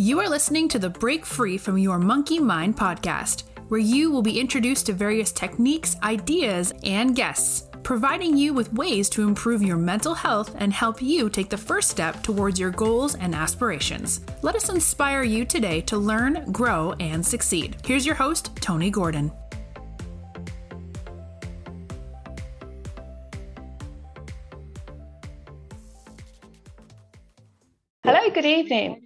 You are listening to the Break Free from Your Monkey Mind podcast, where you will be introduced to various techniques, ideas, and guests, providing you with ways to improve your mental health and help you take the first step towards your goals and aspirations. Let us inspire you today to learn, grow, and succeed. Here's your host, Tony Gordon. Hello, good evening.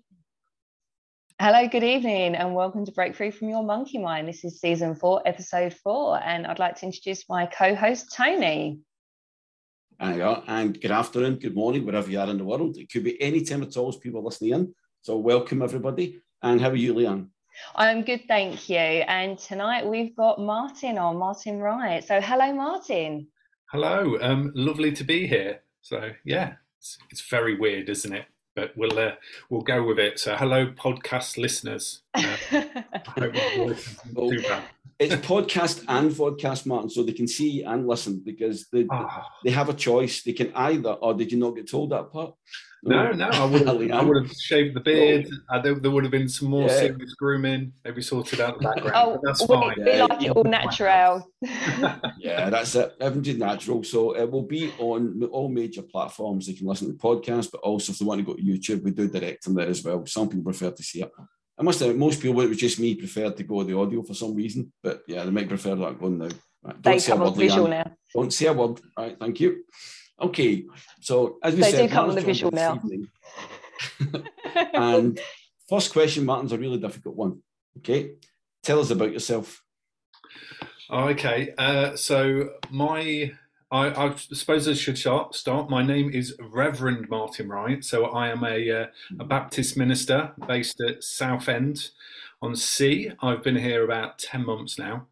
Hello, good evening, and welcome to Break Free from Your Monkey Mind. This is season 4, episode 4, and I'd like to introduce my co-host, Tony. Hang on, and good afternoon, good morning, wherever you are in the world. It could be any time at all as people listening in. So welcome, everybody. And how are you, Leanne? I'm good, thank you. And tonight we've got Martin on, Martin Wright. So hello, Martin. Hello, lovely to be here. So yeah, it's very weird, isn't it? But we'll go with it. So hello, podcast listeners. It's podcast and vodcast, Martin, so they can see and listen because they have a choice. They can either, or did you not get told that part? No, I would have shaved the beard. Oh. There would have been some more serious grooming. Maybe sorted out the background. Oh, that's fine. It'd be like all natural. Yeah, that's it. Everything's natural. So it will be on all major platforms. They can listen to the podcast, but also if they want to go to YouTube, we do direct them there as well. Some people prefer to see it. I must admit, most people, it was just me, preferred to go the audio for some reason. But yeah, they might prefer that one now. Right, don't say a word, visual now. Don't say a word. Right, thank you. Okay, so as we said, do come on the visual now. And first question, Martin's a really difficult one. Okay, tell us about yourself. Okay, I suppose I should start. My name is Reverend Martin Wright, so I am a Baptist minister based at Southend on Sea. I've been here about 10 months now,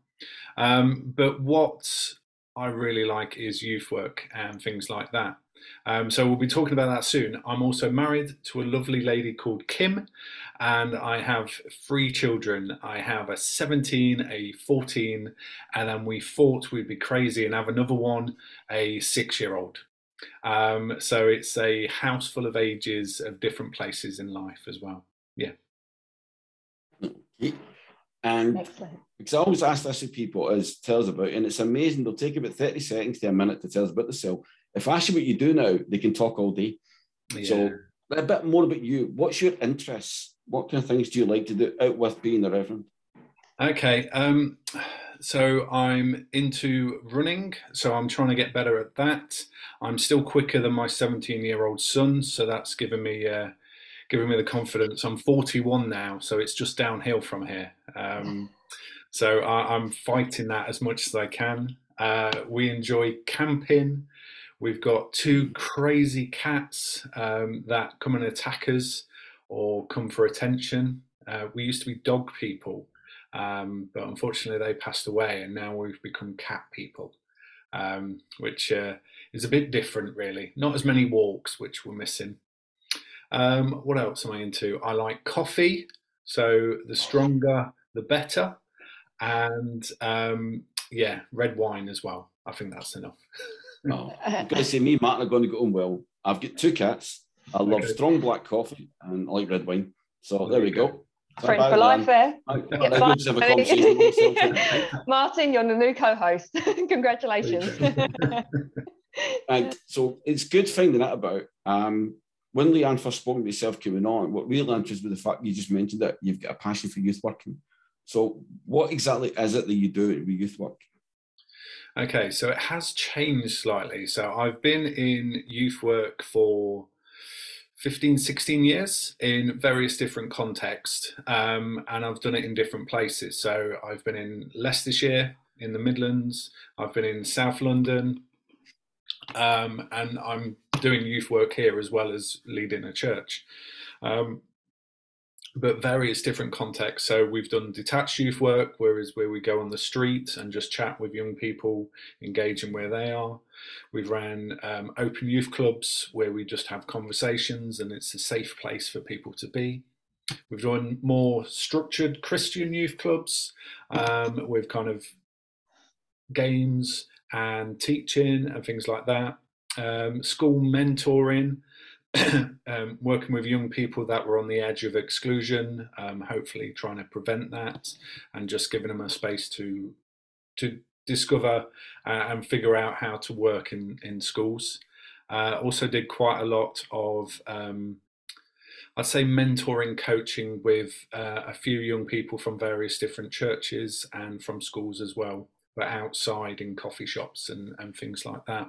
but what I really like is youth work and things like that. So we'll be talking about that soon. I'm also married to a lovely lady called Kim, and I have 3 children. I have a 17, a 14, and then we thought we'd be crazy and have another one, a 6-year-old. So it's a house full of ages of different places in life as well. Yeah. And excellent. Because I always ask this to people is tell us about, and it's amazing. They'll take about 30 seconds to a minute to tell us about themselves. If I ask you what you do now, they can talk all day. Yeah. So a bit more about you. What's your interests? What kind of things do you like to do out with being a reverend? Okay. So I'm into running. So I'm trying to get better at that. I'm still quicker than my 17-year-old son. So that's giving me the confidence. I'm 41 now, so it's just downhill from here. So I'm fighting that as much as I can. We enjoy camping. We've got 2 crazy cats that come and attack us or come for attention. We used to be dog people, but unfortunately they passed away and now we've become cat people, which is a bit different really. Not as many walks, which we're missing. What else am I into? I like coffee. So the stronger, the better. And red wine as well. I think that's enough. Oh, I'm going to say me and Martin are going to get on well. I've got 2 cats. I love strong black coffee and I like red wine. So there we go. Friend for life there. Martin, you're the new co-host. Congratulations. And so it's good finding that about. When Leanne first spoke to myself coming on, what really interested me was the fact you just mentioned that you've got a passion for youth working. So what exactly is it that you do with youth work? Okay, so it has changed slightly. So I've been in youth work for 15, 16 years in various different contexts, and I've done it in different places. So I've been in Leicestershire, in the Midlands, I've been in South London, and I'm doing youth work here as well as leading a church, but various different contexts. So we've done detached youth work, where we go on the street and just chat with young people, engage in where they are. We've ran open youth clubs where we just have conversations and it's a safe place for people to be. We've done more structured Christian youth clubs with kind of games and teaching and things like that. School mentoring, working with young people that were on the edge of exclusion, hopefully trying to prevent that and just giving them a space to discover and figure out how to work in schools. Also did quite a lot of, I'd say, mentoring, coaching with a few young people from various different churches and from schools as well, but outside in coffee shops and things like that.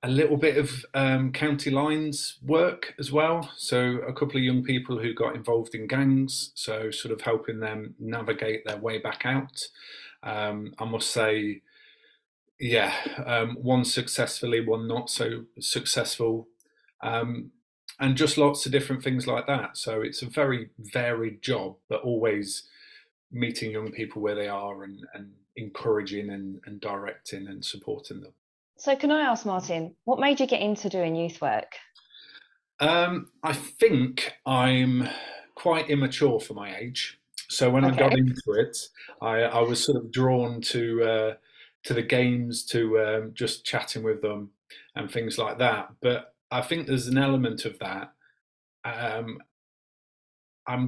A little bit of county lines work as well. So a couple of young people who got involved in gangs, so sort of helping them navigate their way back out. I must say, yeah, one successfully, one not so successful, and just lots of different things like that. So it's a very varied job, but always meeting young people where they are and encouraging and directing and supporting them. So can I ask, Martin, what made you get into doing youth work? I think I'm quite immature for my age. So when I got into it, I was sort of drawn to the games, to just chatting with them and things like that. But I think there's an element of that. I'm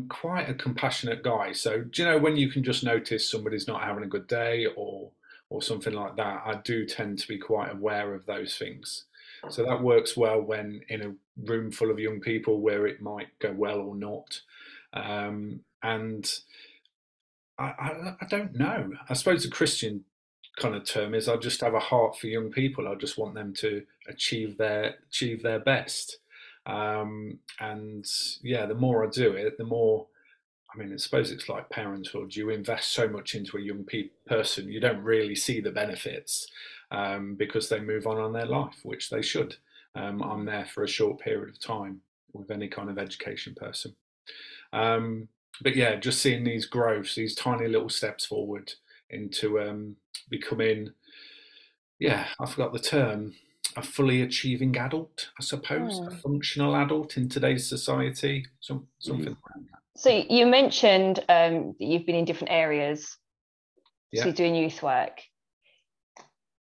quite a compassionate guy. So do you know when you can just notice somebody's not having a good day or something like that? I do tend to be quite aware of those things. So that works well when in a room full of young people where it might go well or not. And I don't know. I suppose the Christian kind of term is I just have a heart for young people. I just want them to achieve their best. And yeah, the more I do it, the more, I mean, I suppose it's like parenthood. You invest so much into a young person, you don't really see the benefits because they move on their life, which they should. I'm there for a short period of time with any kind of education person. But yeah, just seeing these growths, these tiny little steps forward into becoming, yeah, I forgot the term, a fully achieving adult, I suppose, a functional adult in today's society, something like that. So you mentioned that you've been in different areas, so you're doing youth work.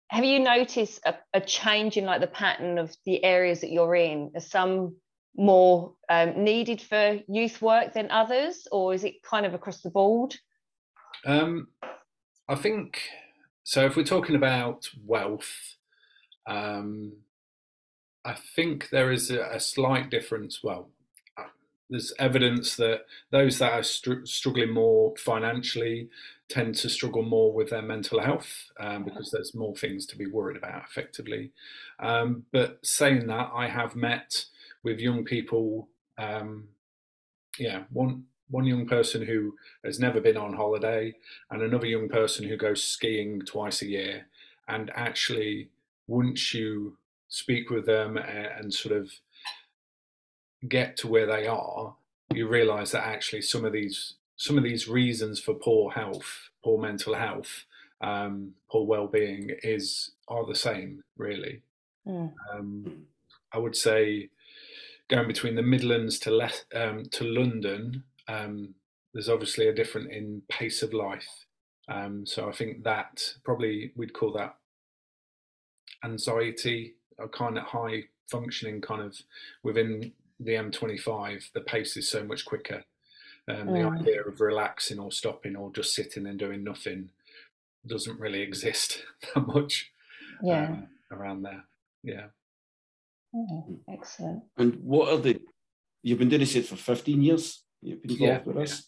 Have you noticed a change in like the pattern of the areas that you're in? Are some more needed for youth work than others, or is it kind of across the board? I think, so if we're talking about wealth, I think there is a slight difference. Well, there's evidence that those that are struggling more financially tend to struggle more with their mental health because there's more things to be worried about effectively. But saying that, I have met with young people, one young person who has never been on holiday and another young person who goes skiing twice a year. And actually, once you speak with them and sort of get to where they are, you realise that actually some of these reasons for poor health, poor mental health, poor well-being are the same, really. I would say going between the Midlands to London, there's obviously a difference in pace of life. So I think that probably we'd call that anxiety, a kind of high functioning kind of within the M25, the pace is so much quicker. The idea of relaxing or stopping or just sitting and doing nothing doesn't really exist that much around there. Yeah. Oh, excellent. And what are you've been doing this for 15 years? You've been involved with us.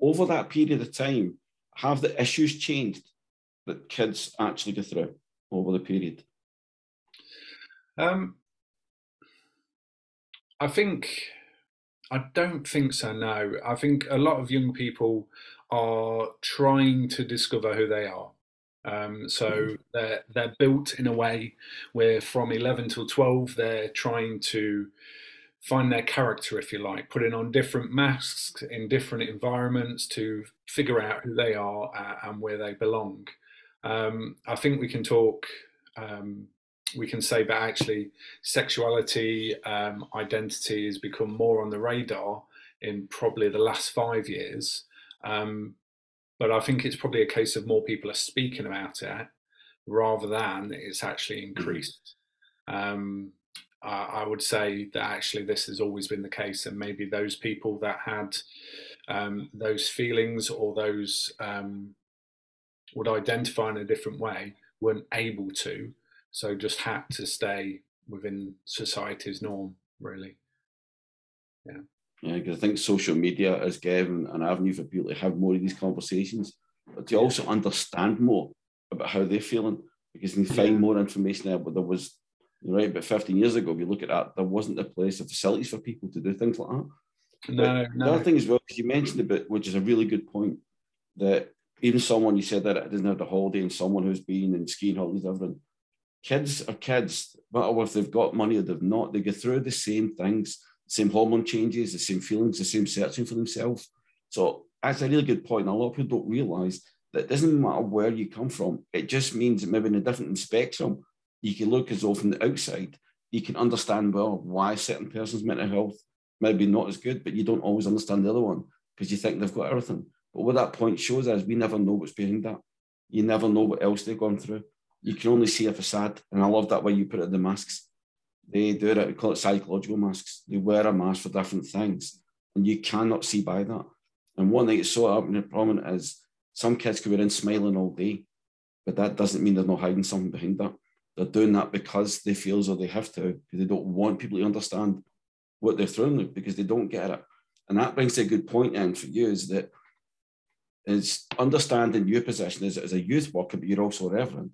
Over that period of time, have the issues changed that kids actually go through over the period? I don't think so, no. I think a lot of young people are trying to discover who they are. So they're built in a way where from 11 till 12, they're trying to find their character, if you like, putting on different masks in different environments to figure out who they are and where they belong. I think we can talk, we can say that actually sexuality, identity has become more on the radar in probably the last 5 years. But I think it's probably a case of more people are speaking about it rather than it's actually increased. I would say that actually this has always been the case, and maybe those people that had those feelings or those would identify in a different way weren't able to, so just had to stay within society's norm, really. Yeah. Yeah, because I think social media is giving an avenue for people to have more of these conversations, but to also understand more about how they're feeling, because they find more information there. But there was, you're right, about 15 years ago, if you look at that, there wasn't a place, the facilities for people to do things like that. No, no. The other thing as well, because you mentioned a bit, which is a really good point, that even someone, you said that it doesn't have the holiday, and someone who's been in skiing holidays, everything. Kids are kids, no matter if they've got money or they've not, they go through the same things, same hormone changes, the same feelings, the same searching for themselves. So that's a really good point. And a lot of people don't realise that it doesn't matter where you come from. It just means that maybe in a different spectrum, you can look as though from the outside, you can understand, well, why certain person's mental health maybe not as good, but you don't always understand the other one because you think they've got everything. But what that point shows is we never know what's behind that. You never know what else they've gone through. You can only see a facade. And I love that way you put it, the masks. They do it, we call it psychological masks. They wear a mask for different things, and you cannot see by that. And one thing that's so up prominent is some kids can be in smiling all day, but that doesn't mean they're not hiding something behind that. They're doing that because they feel as though they have to, because they don't want people to understand what they're throwing them, because they don't get it. And that brings to a good point in for you, is that is understanding your position as a youth worker, but you're also a reverend.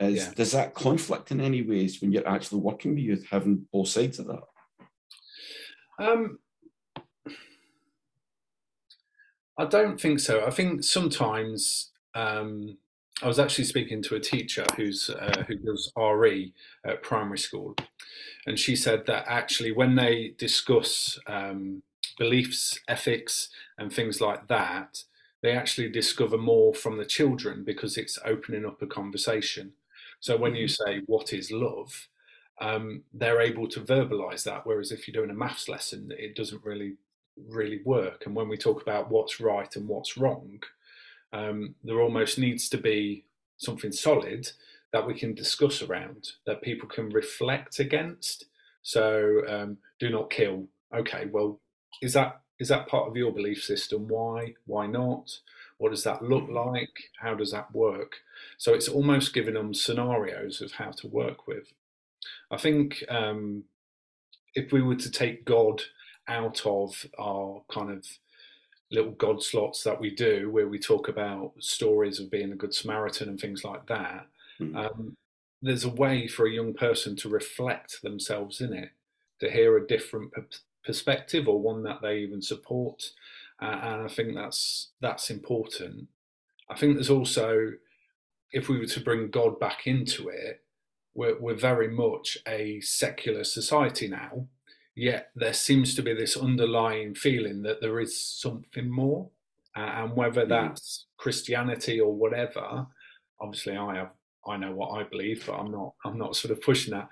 Does that conflict in any ways when you're actually working with youth, having both sides of that? I don't think so. I think sometimes I was actually speaking to a teacher who does RE at primary school, and she said that actually when they discuss beliefs, ethics, and things like that, they actually discover more from the children because it's opening up a conversation. So when you say, what is love? They're able to verbalize that. Whereas if you're doing a maths lesson, it doesn't really work. And when we talk about what's right and what's wrong, there almost needs to be something solid that we can discuss around, that people can reflect against. So do not kill. Okay, well, is that part of your belief system? Why? Why not? What does that look like? How does that work? So it's almost giving them scenarios of how to work with. I think if we were to take God out of our kind of little God slots that we do, where we talk about stories of being a good Samaritan and things like that, there's a way for a young person to reflect themselves in it, to hear a different perspective or one that they even support, and I think that's important. I think there's also, if we were to bring God back into it, we're very much a secular society now, yet there seems to be this underlying feeling that there is something more, and whether that's Christianity or whatever, obviously I know what I believe, but I'm not sort of pushing that,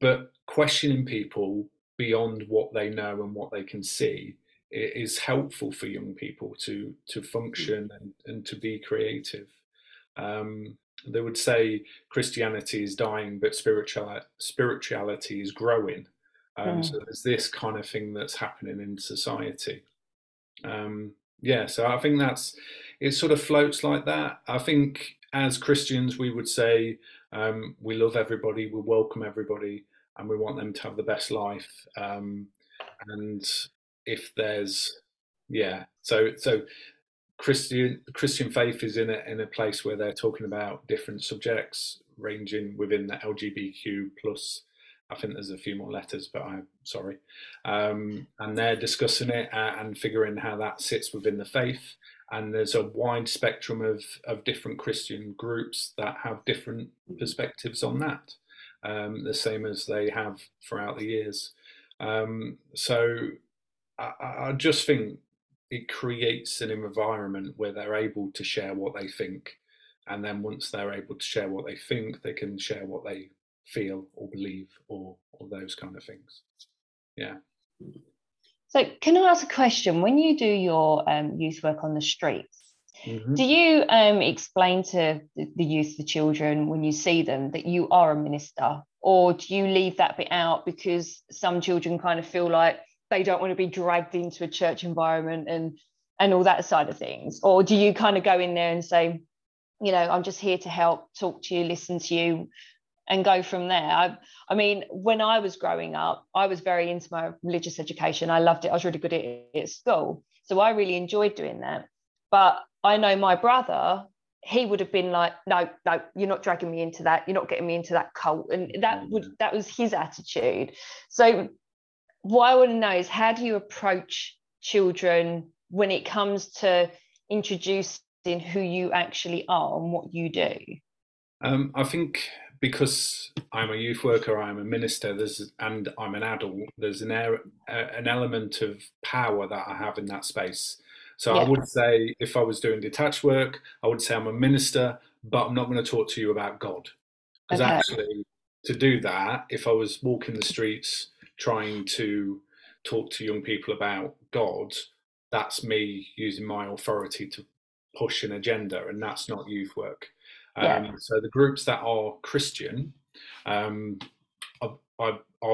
but questioning people beyond what they know and what they can see, it is helpful for young people to function and to be creative. They would say Christianity is dying, but spirituality is growing. So there's this kind of thing that's happening in society. So I think it sort of floats like that. I think as Christians, we would say we love everybody, we welcome everybody, and we want them to have the best life. And if there's, so Christian faith is in a place where they're talking about different subjects ranging within the LGBTQ plus. I think there's a few more letters, but I'm sorry. And they're discussing it and figuring how that sits within the faith. And there's a wide spectrum of different Christian groups that have different perspectives on that. The same as they have throughout the years. So I just think it creates an environment where they're able to share what they think. And then once they're able to share what they think, they can share what they feel or believe or those kind of things. Yeah. So can I ask a question? When you do your youth work on the streets, do you explain to the youth, the children, when you see them, that you are a minister Or do you leave that bit out because some children kind of feel like they don't want to be dragged into a church environment and all that side of things? Or do you kind of go in there and say, you know, I'm just here to help, talk to you, listen to you, and go from there? I mean, when I was growing up, I was very into my religious education. I loved it. I was really good at it at school. So I really enjoyed doing that. But I know my brother, he would have been like, no, you're not dragging me into that. You're not getting me into that cult. And that was his attitude. So what I want to know is, how do you approach children when it comes to introducing who you actually are and what you do? I think because I'm a youth worker, I'm a minister, and I'm an adult, there's an element of power that I have in that space. So yeah. I would say, if I was doing detached work, I would say I'm a minister, but I'm not going to talk to you about God. Because actually, to do that, if I was walking the streets trying to talk to young people about God, that's me using my authority to push an agenda, and that's not youth work. So the groups that are Christian are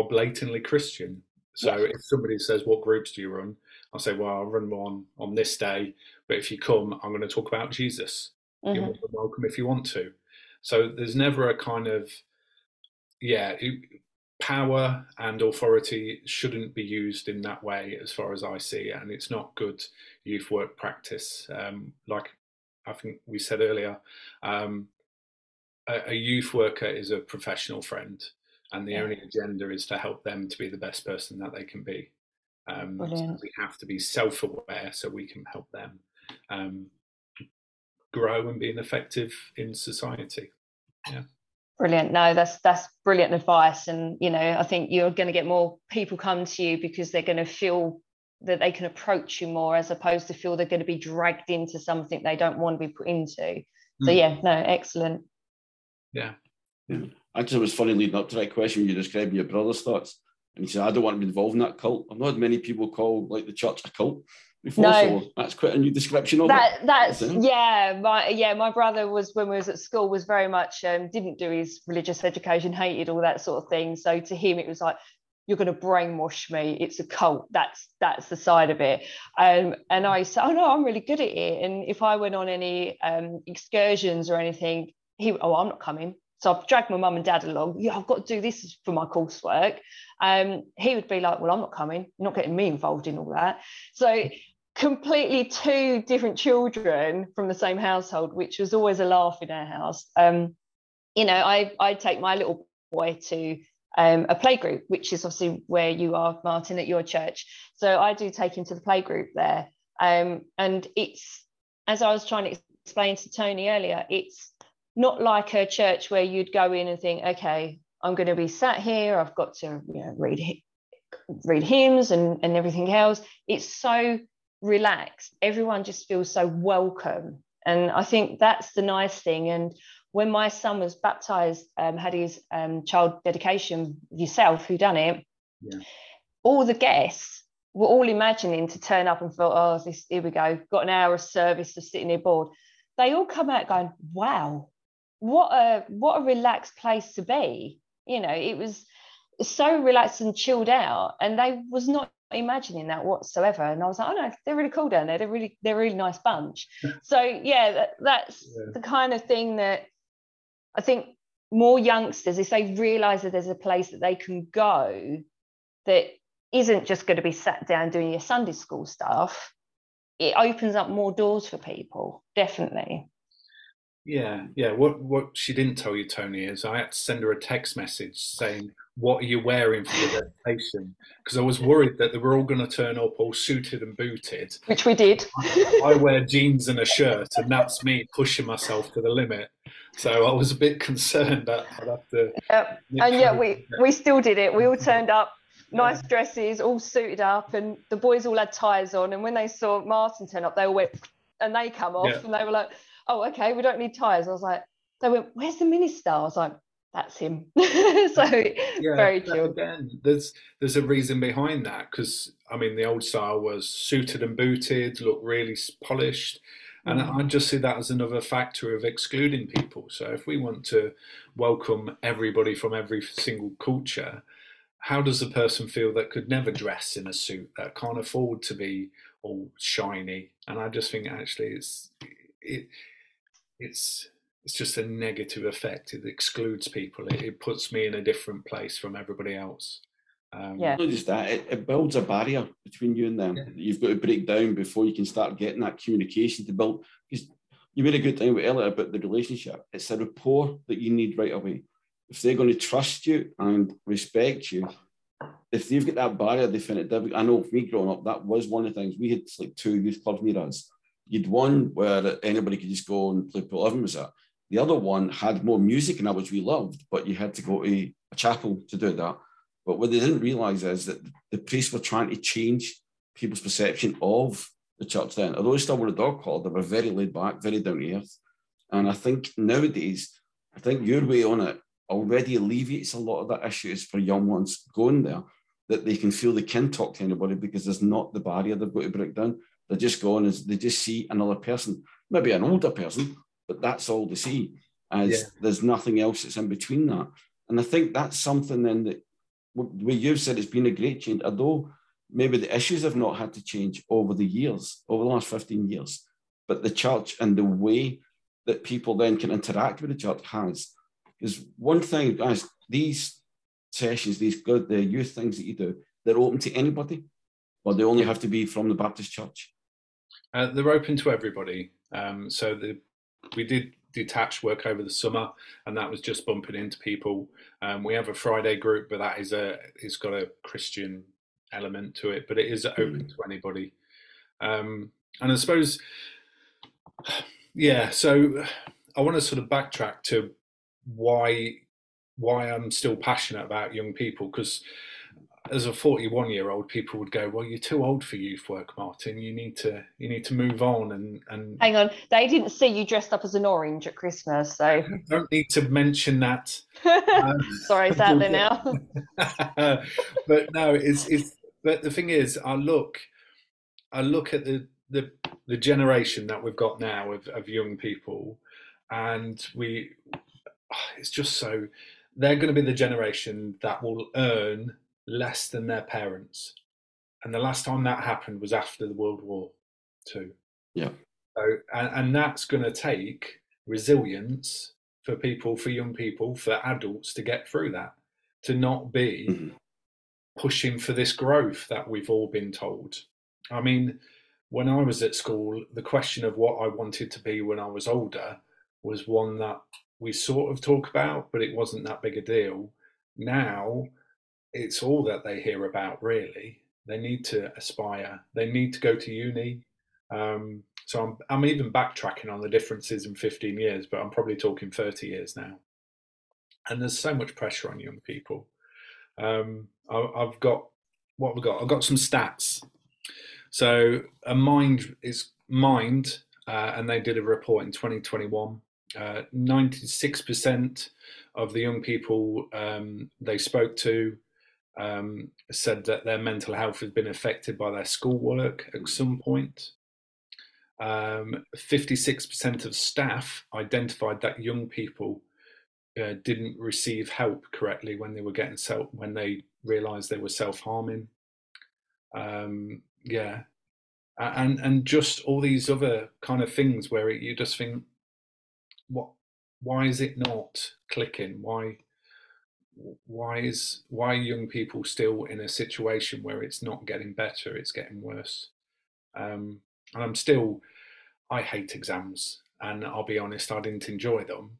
blatantly Christian. So if somebody says, what groups do you run? I'll say, well, I'll run one on this day, but if you come, I'm going to talk about Jesus. Mm-hmm. You're welcome if you want to. So there's never a kind of, power and authority shouldn't be used in that way, as far as I see it, and it's not good youth work practice. Like I think we said earlier, a youth worker is a professional friend, and the only agenda is to help them to be the best person that they can be. So we have to be self-aware so we can help them grow and being effective in society. Yeah. Brilliant. No, that's brilliant advice. And, you know, I think you're going to get more people come to you because they're going to feel that they can approach you more, as opposed to feel they're going to be dragged into something they don't want to be put into. So, excellent. Yeah. Actually, it was funny leading up to that question when you're describing your brother's thoughts. And he said, I don't want to be involved in that cult. I've not had many people call, like, the church a cult before, so that's quite a new description of it. My brother was, when we was at school, was very much, didn't do his religious education, hated all that sort of thing. So to him, it was like, you're going to brainwash me. It's a cult. That's the side of it. And I said, oh, no, I'm really good at it. And if I went on any excursions or anything, I'm not coming. So I've dragged my mum and dad along. Yeah, I've got to do this for my coursework. He would be like, well, I'm not coming. You're not getting me involved in all that. So completely two different children from the same household, which was always a laugh in our house. I take my little boy to a playgroup, which is obviously where you are, Martin, at your church. So I do take him to the playgroup there. And it's, as I was trying to explain to Tony earlier, it's not like a church where you'd go in and think, okay, I'm going to be sat here, I've got to read hymns and everything else. It's so relaxed. Everyone just feels so welcome. And I think that's the nice thing. And when my son was baptised, had his child dedication, yourself, who done it, all the guests were all imagining to turn up and thought, here we go, got an hour of service of sitting here bored. They all come out going, wow, what a relaxed place to be. You know, it was so relaxed and chilled out, and they was not imagining that whatsoever. And I was like, oh no, they're really cool down there. They're a really nice bunch. So that's the kind of thing that I think more youngsters, if they realise that there's a place that they can go that isn't just going to be sat down doing your Sunday school stuff, it opens up more doors for people, definitely. Yeah. What she didn't tell you, Tony, is I had to send her a text message saying, what are you wearing for your dedication? Because I was worried that they were all going to turn up all suited and booted. Which we did. I wear jeans and a shirt, and that's me pushing myself to the limit. So I was a bit concerned that I'd have to... Yep. And we still did it. We all turned up, nice dresses, all suited up, and the boys all had ties on. And when they saw Martin turn up, they all went, and they come off, and they were like, oh, okay, we don't need ties. I was like, they went, where's the minister? I was like, that's him. Very chill. Again, there's a reason behind that, because I mean, the old style was suited and booted, looked really polished. And I just see that as another factor of excluding people. So if we want to welcome everybody from every single culture, how does the person feel that could never dress in a suit, that can't afford to be all shiny? And I just think actually it's just a negative effect. It excludes people. It puts me in a different place from everybody else. Yeah. Not just that, it builds a barrier between you and them. Yeah. You've got to break down before you can start getting that communication to build. Because you made a good thing with Ella about the relationship. It's a rapport that you need right away. If they're going to trust you and respect you, if they've got that barrier, they find it difficult. I know for me growing up, that was one of the things. We had like 2 youth clubs near us. You'd one where anybody could just go and play pool, everyone was at. The other one had more music and that was we loved, but you had to go to a chapel to do that. But what they didn't realise is that the priests were trying to change people's perception of the church then. Although they still were a dog collar, they were very laid back, very down to earth. And I think nowadays, I think your way on it already alleviates a lot of that issues for young ones going there, that they can feel they can talk to anybody because there's not the barrier they've got to break down. They're just going as they just see another person, maybe an older person, but that's all they see. As yeah. There's nothing else that's in between that. And I think that's something then that what you've said, it's been a great change, although maybe the issues have not had to change over the years, over the last 15 years, but the church and the way that people then can interact with the church has. Because one thing, guys, these sessions, these good the youth things that you do, they're open to anybody, or they only have to be from the Baptist Church? They're open to everybody. We did detached work over the summer, and that was just bumping into people. We have a Friday group, but that is it's got a Christian element to it, but it is open to anybody. And I suppose, yeah, so I want to sort of backtrack to why I'm still passionate about young people, because as a 41-year-old, people would go, well, you're too old for youth work, Martin. You need to move on and hang on. They didn't see you dressed up as an orange at Christmas, so I don't need to mention that. Sorry, sadly now. But no, it's but the thing is, I look at the generation that we've got now of young people, and it's just so they're going to be the generation that will earn less than their parents, and the last time that happened was after the World War II. Yeah. So and that's going to take resilience for young people, for adults to get through that, to not be pushing for this growth that we've all been told. I mean, when I was at school, the question of what I wanted to be when I was older was one that we sort of talk about, but it wasn't that big a deal. Now it's all that they hear about, really. They need to aspire. They need to go to uni. So I'm even backtracking on the differences in 15 years, but I'm probably talking 30 years now. And there's so much pressure on young people. I've got some stats. So Mind, and they did a report in 2021. 96% of the young people they spoke to said that their mental health had been affected by their schoolwork at some point. 56% of staff identified that young people didn't receive help correctly when they were when they realised they were self-harming. And just all these other kind of things where you just think, why is it not clicking? Why are young people still in a situation where it's not getting better, it's getting worse? And I hate exams, and I'll be honest, I didn't enjoy them.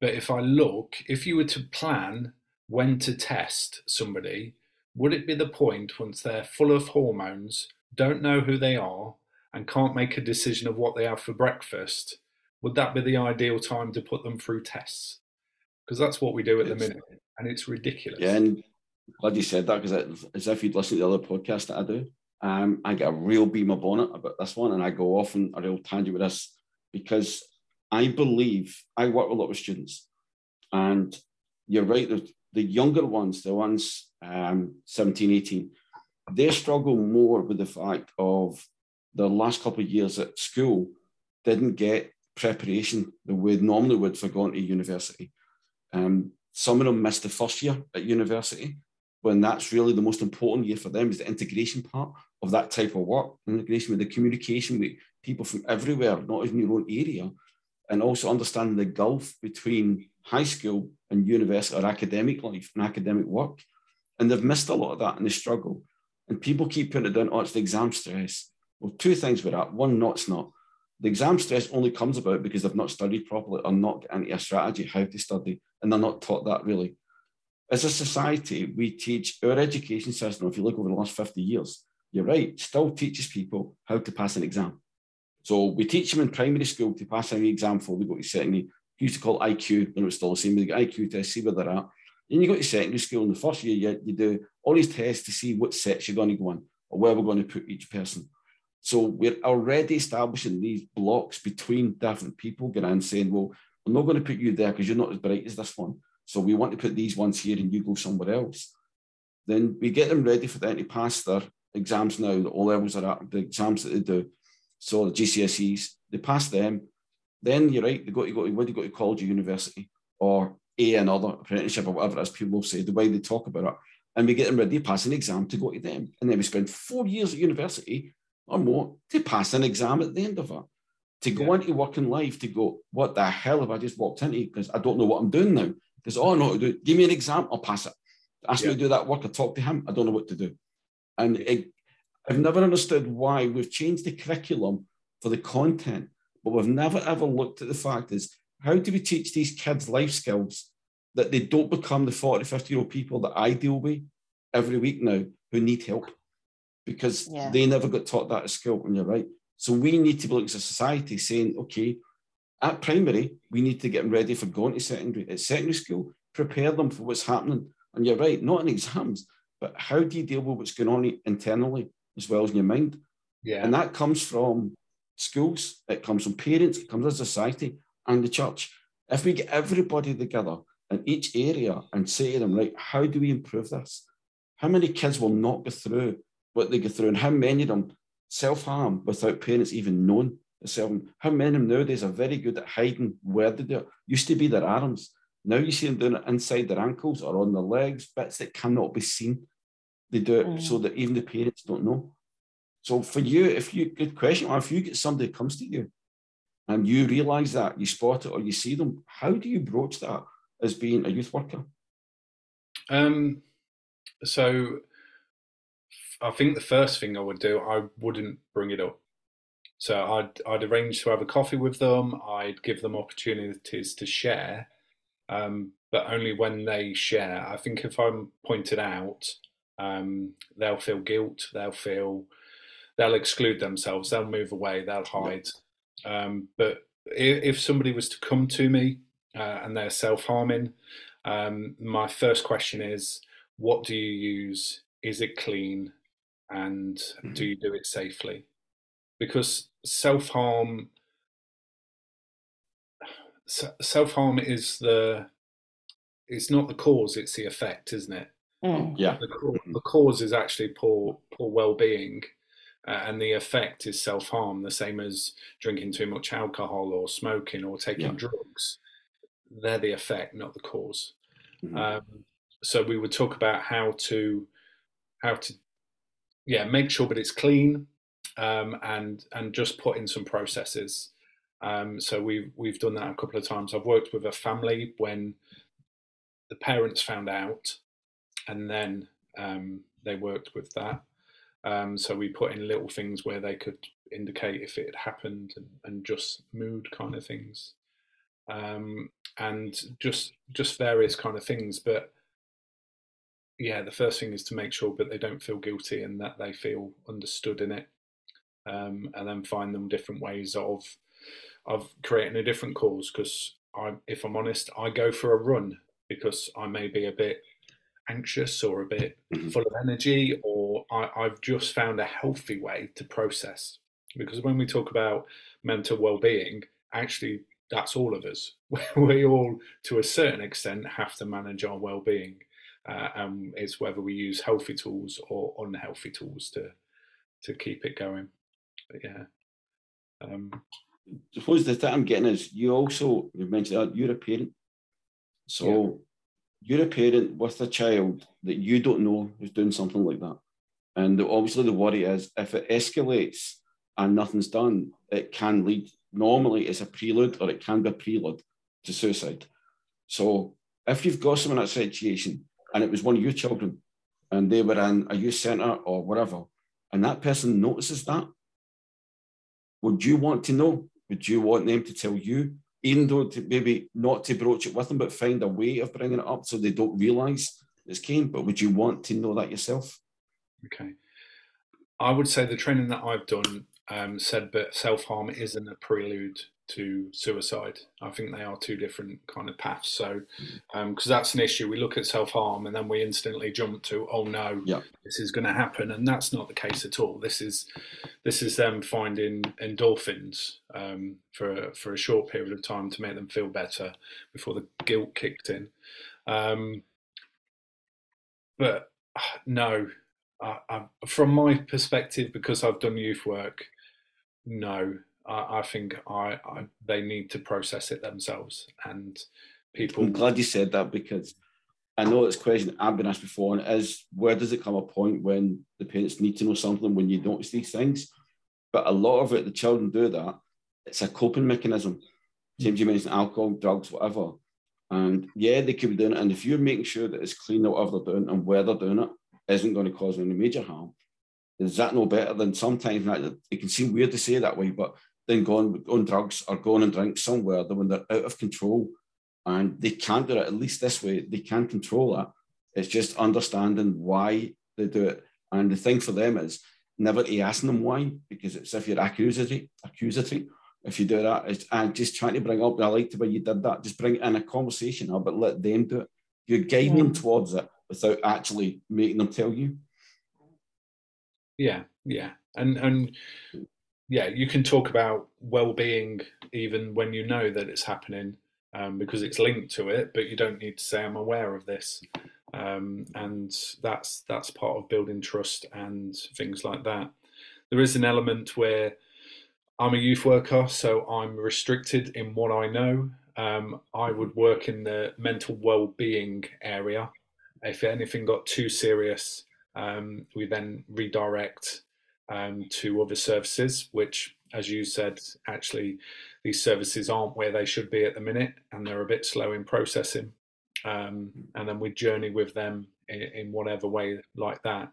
But if you were to plan when to test somebody, would it be the point once they're full of hormones, don't know who they are, and can't make a decision of what they have for breakfast? Would that be the ideal time to put them through tests? Because that's what we do at the minute, and it's ridiculous. Yeah, and I'm glad you said that, because as if you'd listened to the other podcast that I do, I get a real beam of bonnet about this one, and I go off on a real tangent with this, because I believe, I work with a lot of students, and you're right, the younger ones, the ones 17, 18, they struggle more with the fact of the last couple of years at school. didn't get preparation the way they normally would for going to university. Some of them missed the first year at university, when that's really the most important year for them, is the integration part of that type of work, integration with the communication with people from everywhere, not even your own area, and also understanding the gulf between high school and university or academic life and academic work. And they've missed a lot of that and they struggle. And people keep putting it down, oh, it's the exam stress. Well, two things with that. One, no, it's not. The exam stress only comes about because they've not studied properly or not got into a strategy how to study, and they're not taught that really. As a society, we teach our education system, if you look over the last 50 years, you're right, still teaches people how to pass an exam. So we teach them in primary school to pass any exam before they go to secondary. We used to call it IQ, then it's still the same, they get IQ tests, see where they're at. Then you go to secondary school in the first year, you do all these tests to see what sets you're going to go in or where we're going to put each person. So we're already establishing these blocks between different people, and saying, well, I'm not going to put you there because you're not as bright as this one. So we want to put these ones here and you go somewhere else. Then we get them ready for them to pass their exams now, the O-levels are at, the exams that they do. So the GCSEs, they pass them. Then you're right, they got to go to, whether you go to college or university or another apprenticeship or whatever, as people say, the way they talk about it. And we get them ready to pass an exam to go to them. And then we spend 4 years at university or more to pass an exam at the end of it, to go into working life, to go, what the hell have I just walked into? Because I don't know what I'm doing now. Because, oh, no, give me an exam, I'll pass it. Ask me to do that work, I talk to him, I don't know what to do. And I've never understood why we've changed the curriculum for the content, but we've never, ever looked at the fact is, how do we teach these kids life skills that they don't become the 40, 50-year-old people that I deal with every week now who need help? Because they never got taught that at school, and you're right. So we need to be, like, as a society, saying, okay, at primary, we need to get them ready for going to secondary. At secondary school, prepare them for what's happening. And you're right, not in exams, but how do you deal with what's going on internally as well as in your mind? Yeah. And that comes from schools, it comes from parents, it comes as a society and the church. If we get everybody together in each area and say to them, right, how do we improve this? How many kids will not go through what they go through, and how many of them self-harm without parents even knowing? How many of them nowadays are very good at hiding where they do it? Used to be their arms. Now you see them doing it inside their ankles or on their legs, bits that cannot be seen. They do it so that even the parents don't know. So for you, good question, or if you get somebody that comes to you and you realise that, you spot it or you see them, how do you broach that as being a youth worker? So I think the first thing I would do, I wouldn't bring it up. So I'd arrange to have a coffee with them. I'd give them opportunities to share, but only when they share. I think if I'm pointed out, they'll feel guilt. They'll exclude themselves. They'll move away. They'll hide. But if somebody was to come to me and they're self-harming, my first question is, what do you use? Is it clean? And do you do it safely? Because self-harm is it's not the cause, it's the effect, isn't it? Yeah. The cause is actually poor well-being, and the effect is self-harm, the same as drinking too much alcohol or smoking or taking drugs. They're the effect, not the cause. So we would talk about how to make sure that it's clean. And just put in some processes. So we've done that a couple of times. I've worked with a family when the parents found out, and then they worked with that. So we put in little things where they could indicate if it had happened, and just mood kind of things, and just various kind of things. But yeah, the first thing is to make sure that they don't feel guilty and that they feel understood in it. And then find them different ways of creating a different cause. Because if I'm honest, I go for a run because I may be a bit anxious or a bit full of energy, or I've just found a healthy way to process. Because when we talk about mental well-being, actually that's all of us. We all, to a certain extent, have to manage our well-being. It's whether we use healthy tools or unhealthy tools to keep it going. But yeah, I suppose the thing I'm getting is you also, you mentioned that you're a parent. So yeah. You're a parent with a child that you don't know who's doing something like that. And obviously the worry is if it escalates and nothing's done, it can lead, normally it's a prelude or it can be a prelude to suicide. So if you've got someone in that situation and it was one of your children and they were in a youth centre or whatever, and that person notices that, would you want to know? Would you want them to tell you, even though to maybe not to broach it with them, but find a way of bringing it up so they don't realise it's came? But would you want to know that yourself? Okay. I would say the training that I've done said that self-harm isn't a prelude to suicide. I think they are two different kind of paths. So, because that's an issue, we look at self-harm and then we instantly jump to, oh no, yeah, this is going to happen, and that's not the case at all. This is them finding endorphins for a short period of time to make them feel better before the guilt kicked in. But no, I, from my perspective, because I've done youth work, no. I think they need to process it themselves, and people. I'm glad you said that, because I know this question I've been asked before, and is where does it come a point when the parents need to know something when you notice these things? But a lot of it, the children do that. It's a coping mechanism. James, you mentioned alcohol, drugs, whatever. And yeah, they could be doing it. And if you're making sure that it's clean out of they're doing and where they're doing it isn't going to cause any major harm, is that no better than sometimes it can seem weird to say that way, but then going on drugs or going and drink somewhere that when they're out of control and they can't do it, at least this way, they can control it. It's just understanding why they do it. And the thing for them is never to ask them why, because it's if you're accusatory, if you do that, it's I'm just trying to bring up, I like the way you did that, just bring it in a conversation, but let them do it. You're guiding them towards it without actually making them tell you. Yeah, yeah. And yeah, you can talk about well-being even when you know that it's happening, because it's linked to it, but you don't need to say, I'm aware of this. And that's part of building trust and things like that. There is an element where I'm a youth worker, so I'm restricted in what I know. I would work in the mental well-being area. If anything got too serious, we then redirect to other services, which, as you said, actually these services aren't where they should be at the minute, and they're a bit slow in processing, and then we journey with them in whatever way like that.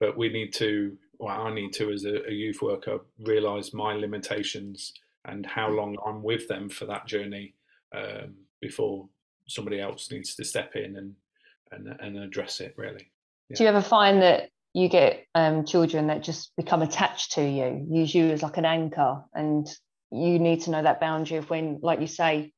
But we need to, I need to, as a youth worker, realise my limitations and how long I'm with them for that journey before somebody else needs to step in and address it, really. Yeah. Do you ever find that you get children that just become attached to you, use you as like an anchor, and you need to know that boundary of when, like you say,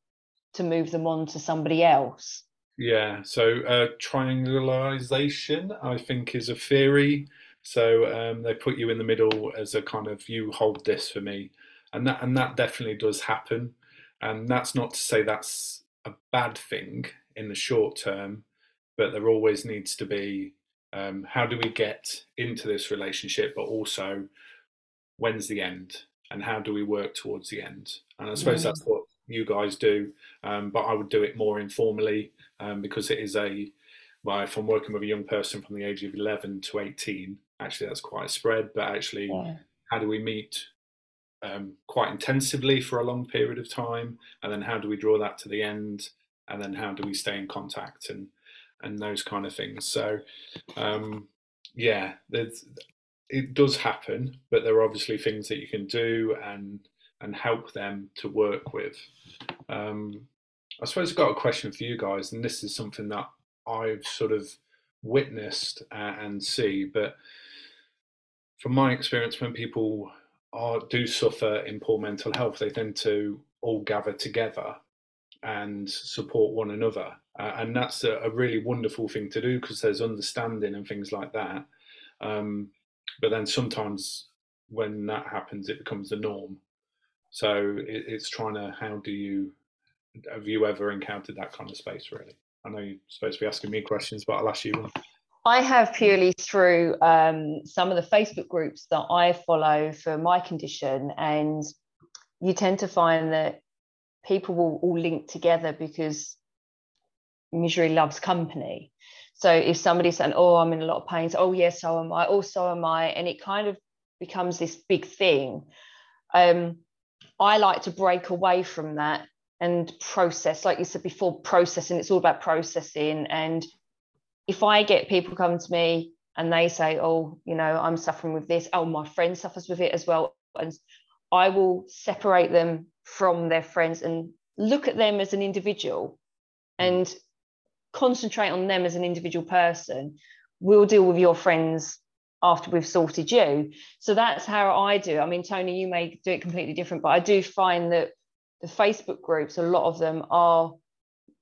to move them on to somebody else? Yeah, so triangulation, I think, is a theory. So they put you in the middle as a kind of, you hold this for me. And that definitely does happen. And that's not to say that's a bad thing in the short term, but there always needs to be, how do we get into this relationship, but also when's the end and how do we work towards the end? And I suppose that's what you guys do, but I would do it more informally, because it is if I'm working with a young person from the age of 11 to 18, actually that's quite a spread, but actually how do we meet quite intensively for a long period of time, and then how do we draw that to the end, and then how do we stay in contact and those kind of things. So yeah, it does happen, but there are obviously things that you can do and help them to work with. I suppose I've got a question for you guys, and this is something that I've sort of witnessed and see, but from my experience, when people do suffer in poor mental health, they tend to all gather together and support one another, and that's a really wonderful thing to do, because there's understanding and things like that, but then sometimes when that happens it becomes the norm. So it's trying to, have you ever encountered that kind of space, really? I know you're supposed to be asking me questions, but I'll ask you one. I have, purely through some of the Facebook groups that I follow for my condition, and you tend to find that people will all link together because misery loves company. So if somebody's saying, oh, I'm in a lot of pain, so, oh, yeah, so am I, oh, so am I, and it kind of becomes this big thing. I like to break away from that and process, like you said before, processing. It's all about processing. And if I get people come to me and they say, oh, you know, I'm suffering with this, oh, my friend suffers with it as well, and I will separate them from their friends and look at them as an individual and concentrate on them as an individual person. We'll deal with your friends after we've sorted you. So that's how I do. I mean, Tony, you may do it completely different, but I do find that the Facebook groups, a lot of them are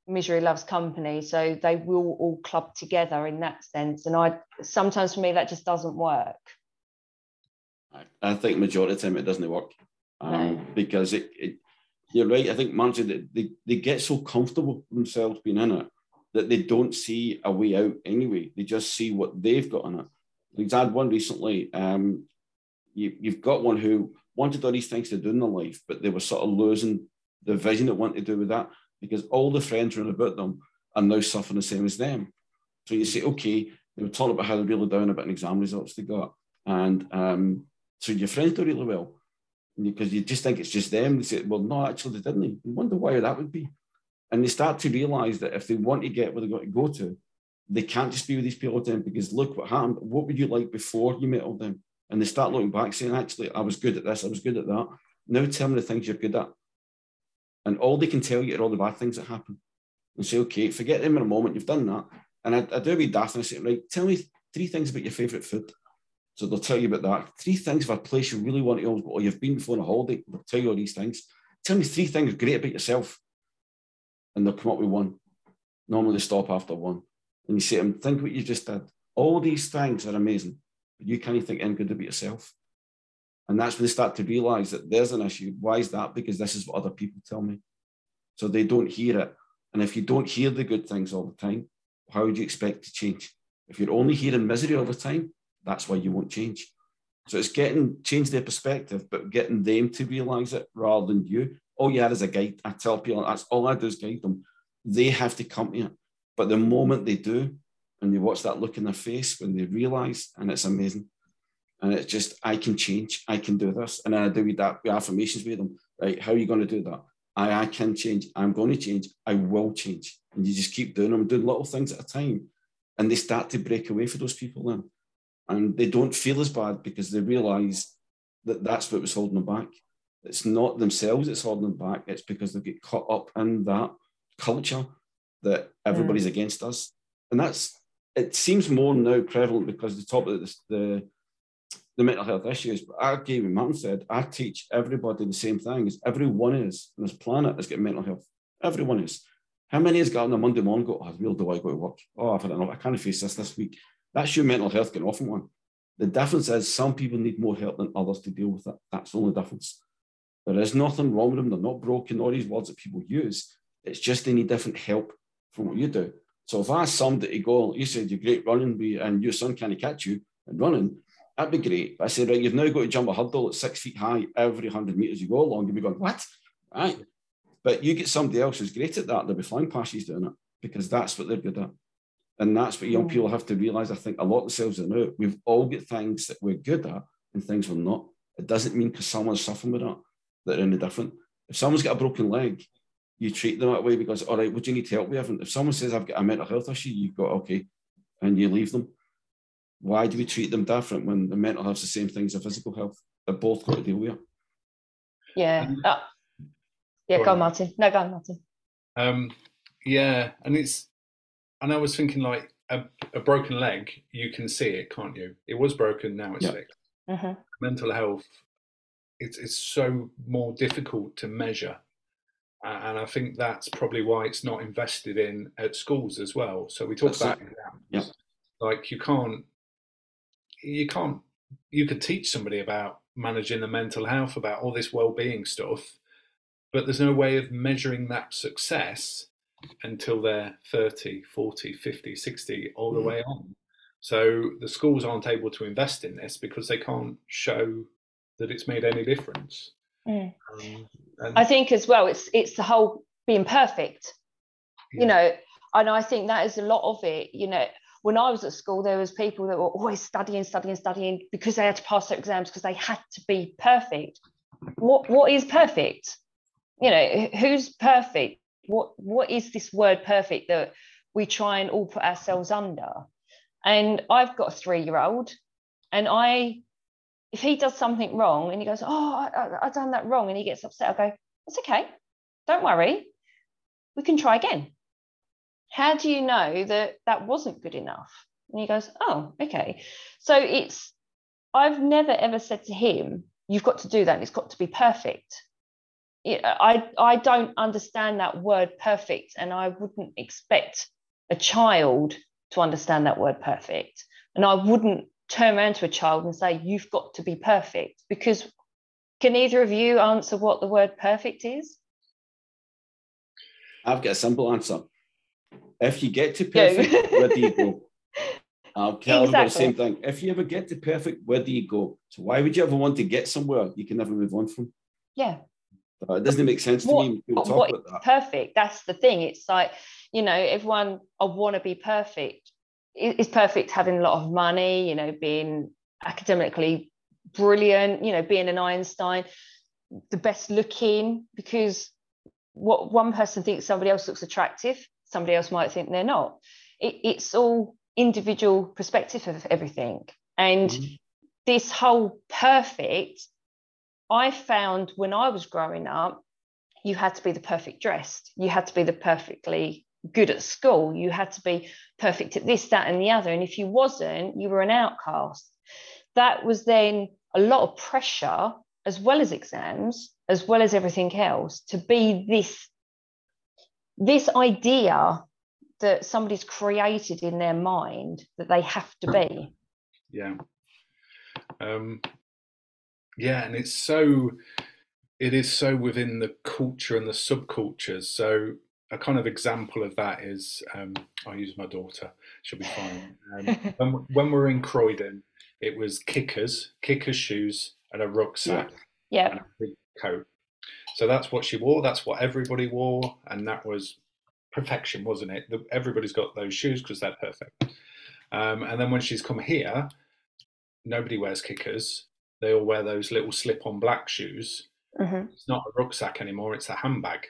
misery loves company, so they will all club together in that sense. And I sometimes, for me, that just doesn't work. I think majority of the time it doesn't work, no. Because it you're right. I think, Martin, they get so comfortable themselves being in it that they don't see a way out anyway. They just see what they've got in it. We've had one recently. You've got one who wanted all these things to do in their life, but they were sort of losing the vision that wanted to do with that because all the friends around about them are now suffering the same as them. So you say, okay, they were talking about how they're really down about an exam results they got. And so your friends do really well because you just think it's just them. They say, well, no, actually they didn't. You wonder why that would be. And they start to realise that if they want to get where they've got to go to, they can't just be with these people all the time because look what happened. What were you like before you met all them? And they start looking back saying, actually, I was good at this, I was good at that. Now tell me the things you're good at. And all they can tell you are all the bad things that happen. And say, okay, forget them in a moment, you've done that. And I do a wee daft and I say, right, tell me three things about your favourite food. So they'll tell you about that. Three things of a place you really want to go, or you've been before on a holiday, they'll tell you all these things. Tell me three things great about yourself. And they'll come up with one. Normally they stop after one. And you say to them, think what you just did. All these things are amazing. But you can't think anything good about yourself. And that's when they start to realise that there's an issue. Why is that? Because this is what other people tell me. So they don't hear it. And if you don't hear the good things all the time, how would you expect to change? If you're only hearing misery all the time, that's why you won't change. So it's change their perspective, but getting them to realise it rather than you. All you had is a guide. I tell people, that's all I do is guide them. They have to come to it. But the moment they do, and you watch that look in their face when they realise, and it's amazing. And it's just, I can change, I can do this. And then I do that with affirmations with them. Right, how are you going to do that? I can change, I'm going to change, I will change. And you just keep doing them, doing little things at a time. And they start to break away for those people then. And they don't feel as bad because they realise that that's what was holding them back. It's not themselves that's holding them back. It's because they get caught up in that culture that everybody's against us. And that's, it seems more now prevalent because the top of the mental health issues. But I agree with Martin said, I teach everybody the same thing is everyone is on this planet has got mental health. Everyone is. How many has got on a Monday morning go, oh, really do I go to work? Oh, I've had enough. I can't face this week. That's your mental health getting off on one. The difference is some people need more help than others to deal with it. That's the only difference. There is nothing wrong with them. They're not broken, all these words that people use. It's just they need different help from what you do. So if I asked somebody to go, you said, you're great running and your son can't catch you and running, that'd be great. But I said, right, you've now got to jump a hurdle at 6 feet high every 100 metres you go along. You'll be going, what? Right. But you get somebody else who's great at that, they'll be flying past you doing it because that's what they're good at. And that's what young people have to realise. I think a lot of themselves are now. We've all got things that we're good at and things we're not. It doesn't mean because someone's suffering with that, that they're any different. If someone's got a broken leg, you treat them that way because, all right, what do you need to help with? If someone says, I've got a mental health issue, you go, okay, and you leave them. Why do we treat them different when the mental health's the same thing as the physical health? They're both got to deal with it. Yeah. Go on, Martin. Yeah, and I was thinking like a broken leg, you can see it, can't you? It was broken, now it's fixed. Uh-huh. Mental health, it's so more difficult to measure. And I think that's probably why it's not invested in at schools as well. So we talk about exams. Yeah. Like you could teach somebody about managing the mental health, about all this well-being stuff, but there's no way of measuring that success until they're 30, 40, 50, 60, all the way on. So the schools aren't able to invest in this because they can't show that it's made any difference. Mm. I think as well, it's the whole being perfect, yeah. You know, and I think that is a lot of it. You know, when I was at school, there was people that were always studying because they had to pass their exams, because they had to be perfect. What is perfect? You know, who's perfect? What is this word perfect that we try and all put ourselves under? And I've got a 3-year-old, and if he does something wrong and he goes, oh, I've done that wrong, and he gets upset, I go, it's okay, don't worry, we can try again. How do you know that that wasn't good enough? And he goes, oh, okay. So I've never ever said to him, you've got to do that and it's got to be perfect. I don't understand that word perfect, and I wouldn't expect a child to understand that word perfect. And I wouldn't turn around to a child and say, you've got to be perfect, because can either of you answer what the word perfect is? I've got a simple answer. If you get to perfect, where do you go? I'll tell everybody the same thing. If you ever get to perfect, where do you go? So why would you ever want to get somewhere you can never move on from? Yeah. It doesn't make sense to me. People talk about that. Perfect, that's the thing. It's like, you know, everyone, I want to be perfect. It's perfect having a lot of money, you know, being academically brilliant, you know, being an Einstein, the best looking, because what one person thinks somebody else looks attractive, somebody else might think they're not. It's all individual perspective of everything. And this whole perfect, I found when I was growing up, you had to be the perfect dressed. You had to be the perfectly good at school. You had to be perfect at this, that, and the other. And if you wasn't, you were an outcast. That was then a lot of pressure, as well as exams, as well as everything else, to be this idea that somebody's created in their mind that they have to be. Yeah. Yeah, and it is so within the culture and the subcultures. So a kind of example of that is, I'll use my daughter, she'll be fine. When we were in Croydon, it was kickers, shoes, and a rucksack, yeah, and a big coat. So that's what she wore, that's what everybody wore, and that was perfection, wasn't it? Everybody's got those shoes because they're perfect. And then when she's come here, nobody wears kickers. They all wear those little slip-on black shoes. Mm-hmm. It's not a rucksack anymore, it's a handbag.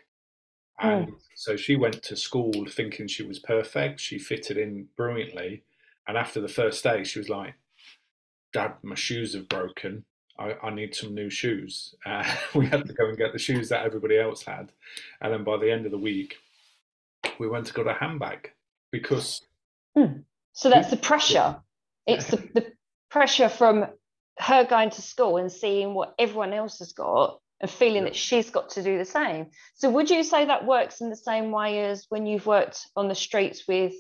And so she went to school thinking she was perfect. She fitted in brilliantly. And after the first day, she was like, Dad, my shoes have broken. I need some new shoes. We had to go and get the shoes that everybody else had. And then by the end of the week, we went to got a handbag because... So that's the pressure. It's the pressure from... her going to school and seeing what everyone else has got and feeling that she's got to do the same. So would you say that works in the same way as when you've worked on the streets with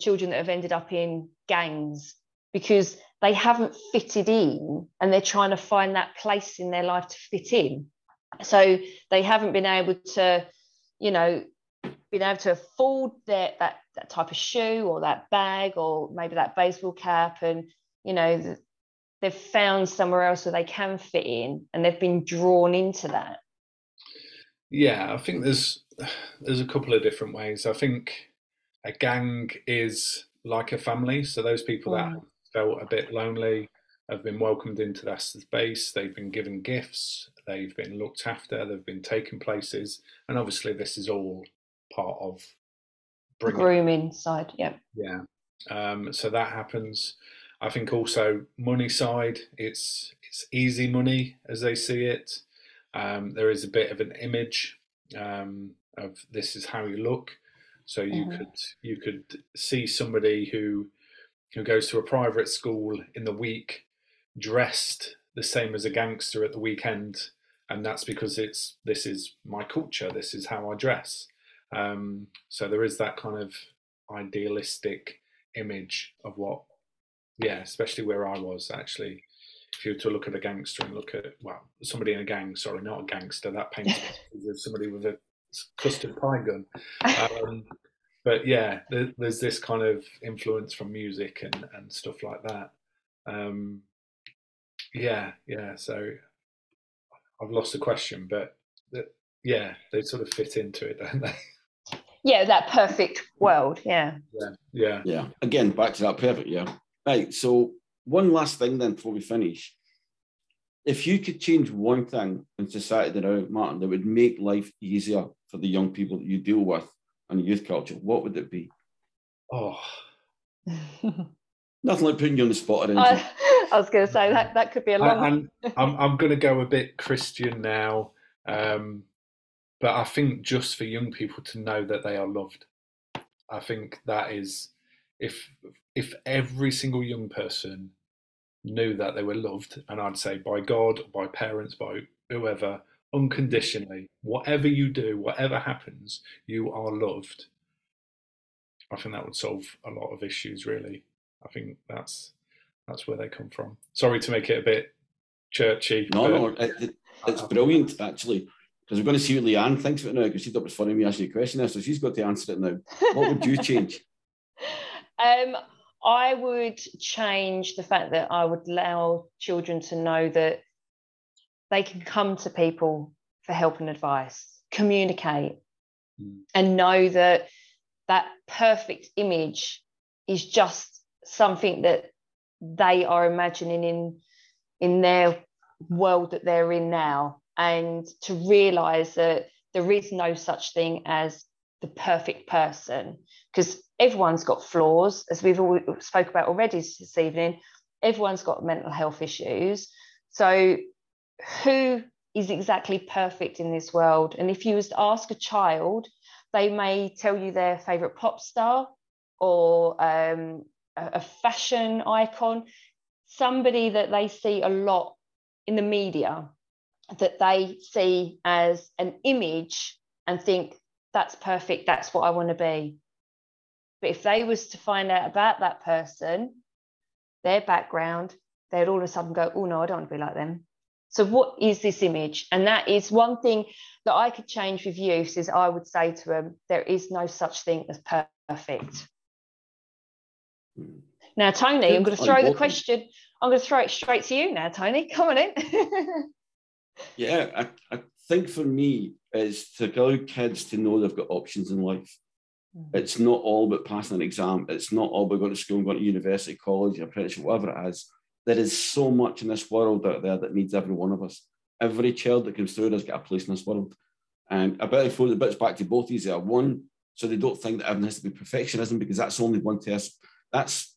children that have ended up in gangs because they haven't fitted in and they're trying to find that place in their life to fit in? So they haven't been able to, you know, afford that type of shoe or that bag or maybe that baseball cap, and, you know, they've found somewhere else where they can fit in, and they've been drawn into that. Yeah, I think there's a couple of different ways. I think a gang is like a family. So those people that felt a bit lonely have been welcomed into that space. They've been given gifts. They've been looked after. They've been taken places. And obviously this is all part of bringing the grooming side. Yeah. Yeah. So that happens. I think also money side, it's easy money as they see it. There is a bit of an image of this is how you look. So you could see somebody who goes to a private school in the week dressed the same as a gangster at the weekend, and that's because this is my culture, this is how I dress. So there is that kind of idealistic image of what. Yeah, especially where I was, actually. If you were to look at a gangster and look at, well, somebody in a gang, sorry, not a gangster, that paints somebody with a custard pie gun. But yeah, there's this kind of influence from music and stuff like that. So I've lost the question, but yeah, they sort of fit into it, don't they? Yeah, that perfect world. Yeah. Again, back to that perfect. Yeah. Right. So one last thing then before we finish. If you could change one thing in society now, Martin, that would make life easier for the young people that you deal with and youth culture, what would it be? Oh, nothing like putting you on the spot or anything. I was going to say that could be a long one. I'm going to go a bit Christian now, but I think just for young people to know that they are loved. I think that is, if every single young person knew that they were loved, and I'd say by God, by parents, by whoever, unconditionally, whatever you do, whatever happens, you are loved. I think that would solve a lot of issues, really. I think that's where they come from. Sorry to make it a bit churchy. No, it's brilliant, actually, because we're going to see what Leanne thinks of it now, because she thought it was funny me asking a question there, so she's got to answer it now. What would you change? I would change the fact that I would allow children to know that they can come to people for help and advice, communicate, and know that that perfect image is just something that they are imagining in their world that they're in now, and to realise that there is no such thing as the perfect person, because everyone's got flaws, as we've all spoke about already this evening. Everyone's got mental health issues. So who is exactly perfect in this world? And if you was to ask a child, they may tell you their favourite pop star or a fashion icon, somebody that they see a lot in the media, that they see as an image and think, that's perfect, that's what I want to be. But if they was to find out about that person, their background, they'd all of a sudden go, oh, no, I don't want to be like them. So what is this image? And that is one thing that I could change with youth, is I would say to them, there is no such thing as perfect. Now, Tony, I'm going to throw the question. I'm going to throw it straight to you now, Tony. Come on in. Yeah, I think for me is to allow kids to know they've got options in life. It's not all about passing an exam. It's not all about going to school and going to university, college, apprenticeship, whatever it is. There is so much in this world out there that needs every one of us. Every child that comes through has got a place in this world. And I better throw the bits back to both these there. One, so they don't think that everything has to be perfectionism, because that's only one test. That's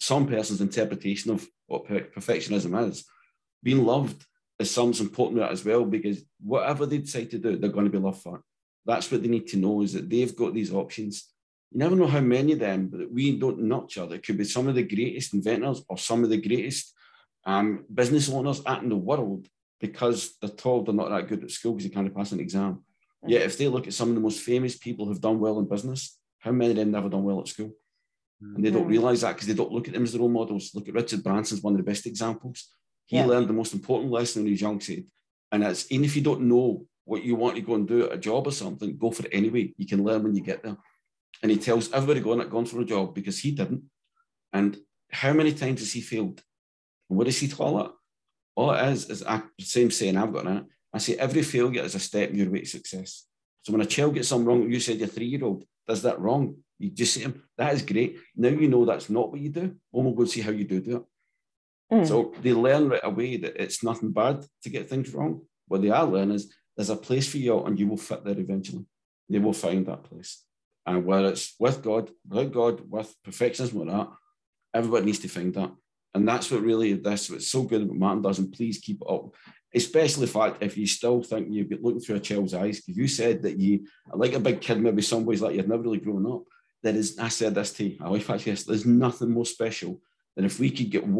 some person's interpretation of what perfectionism is. Being loved is something important as well, because whatever they decide to do, they're going to be loved for it. That's what they need to know, is that they've got these options. You never know how many of them that we don't nurture. That could be some of the greatest inventors or some of the greatest business owners out in the world, because they're told they're not that good at school because they can't pass an exam. Mm-hmm. Yet if they look at some of the most famous people who've done well in business, how many of them never done well at school? Mm-hmm. And they don't realise that, because they don't look at them as their role models. Look at Richard Branson's one of the best examples. He learned the most important lesson when he was young, and that's, even if you don't know what you want to go and do at a job or something, go for it anyway. You can learn when you get there. And he tells everybody going for a job, because he didn't. And how many times has he failed? And what is he taught at? All it is same saying I've got in it. I say every failure is a step in your way to success. So when a child gets something wrong, you said your 3-year-old does that wrong, you just say to him, that is great. Now you know that's not what you do. Well, we'll go and see how you do it. Mm. So they learn right away that it's nothing bad to get things wrong. What they are learning is, there's a place for you, and you will fit there eventually. They will find that place. And whether it's with God, without God, with perfectionism or that, everybody needs to find that. And that's what really this, what's so good about Martin does, and please keep it up. Especially the fact if you still think you've been looking through a child's eyes, because you said that you, like a big kid, maybe some ways like you've never really grown up. There is, I said this to my wife actually, there's nothing more special than if we could get just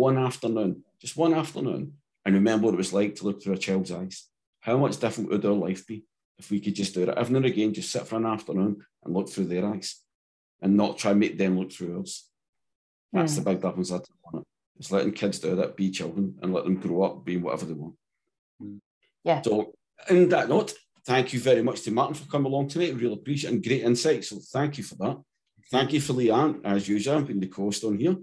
one afternoon, and remember what it was like to look through a child's eyes. How much different would our life be if we could just do it every now and again, just sit for an afternoon and look through their eyes and not try and make them look through us? That's the big difference I don't want it. It's letting kids do that, be children, and let them grow up, be whatever they want. Yeah. So on that note, thank you very much to Martin for coming along tonight. We really appreciate it, and great insight. So thank you for that. Thank you for Leanne, as usual, and being the co-host on here.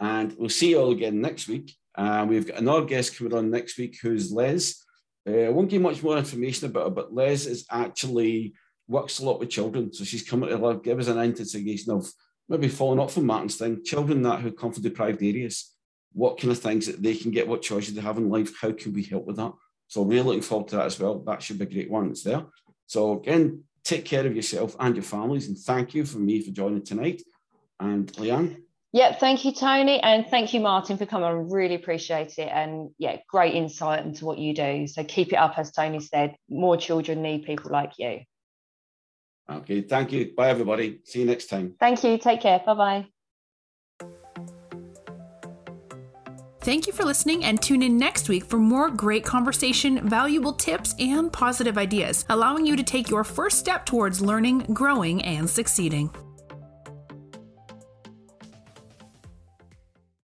And we'll see you all again next week. We've got another guest coming on next week, who's Les. I won't give much more information about her, but Les is actually works a lot with children. So she's coming to give us an investigation of maybe following up from Martin's thing, children that who come from deprived areas, what kind of things that they can get, what choices they have in life, how can we help with that? So really looking forward to that as well. That should be a great one. It's there. So again, take care of yourself and your families. And thank you from me for joining tonight. And Leanne. Yeah, thank you, Tony. And thank you, Martin, for coming. I really appreciate it. And yeah, great insight into what you do. So keep it up, as Tony said. More children need people like you. Okay, thank you. Bye, everybody. See you next time. Thank you. Take care. Bye-bye. Thank you for listening, and tune in next week for more great conversation, valuable tips, and positive ideas, allowing you to take your first step towards learning, growing, and succeeding.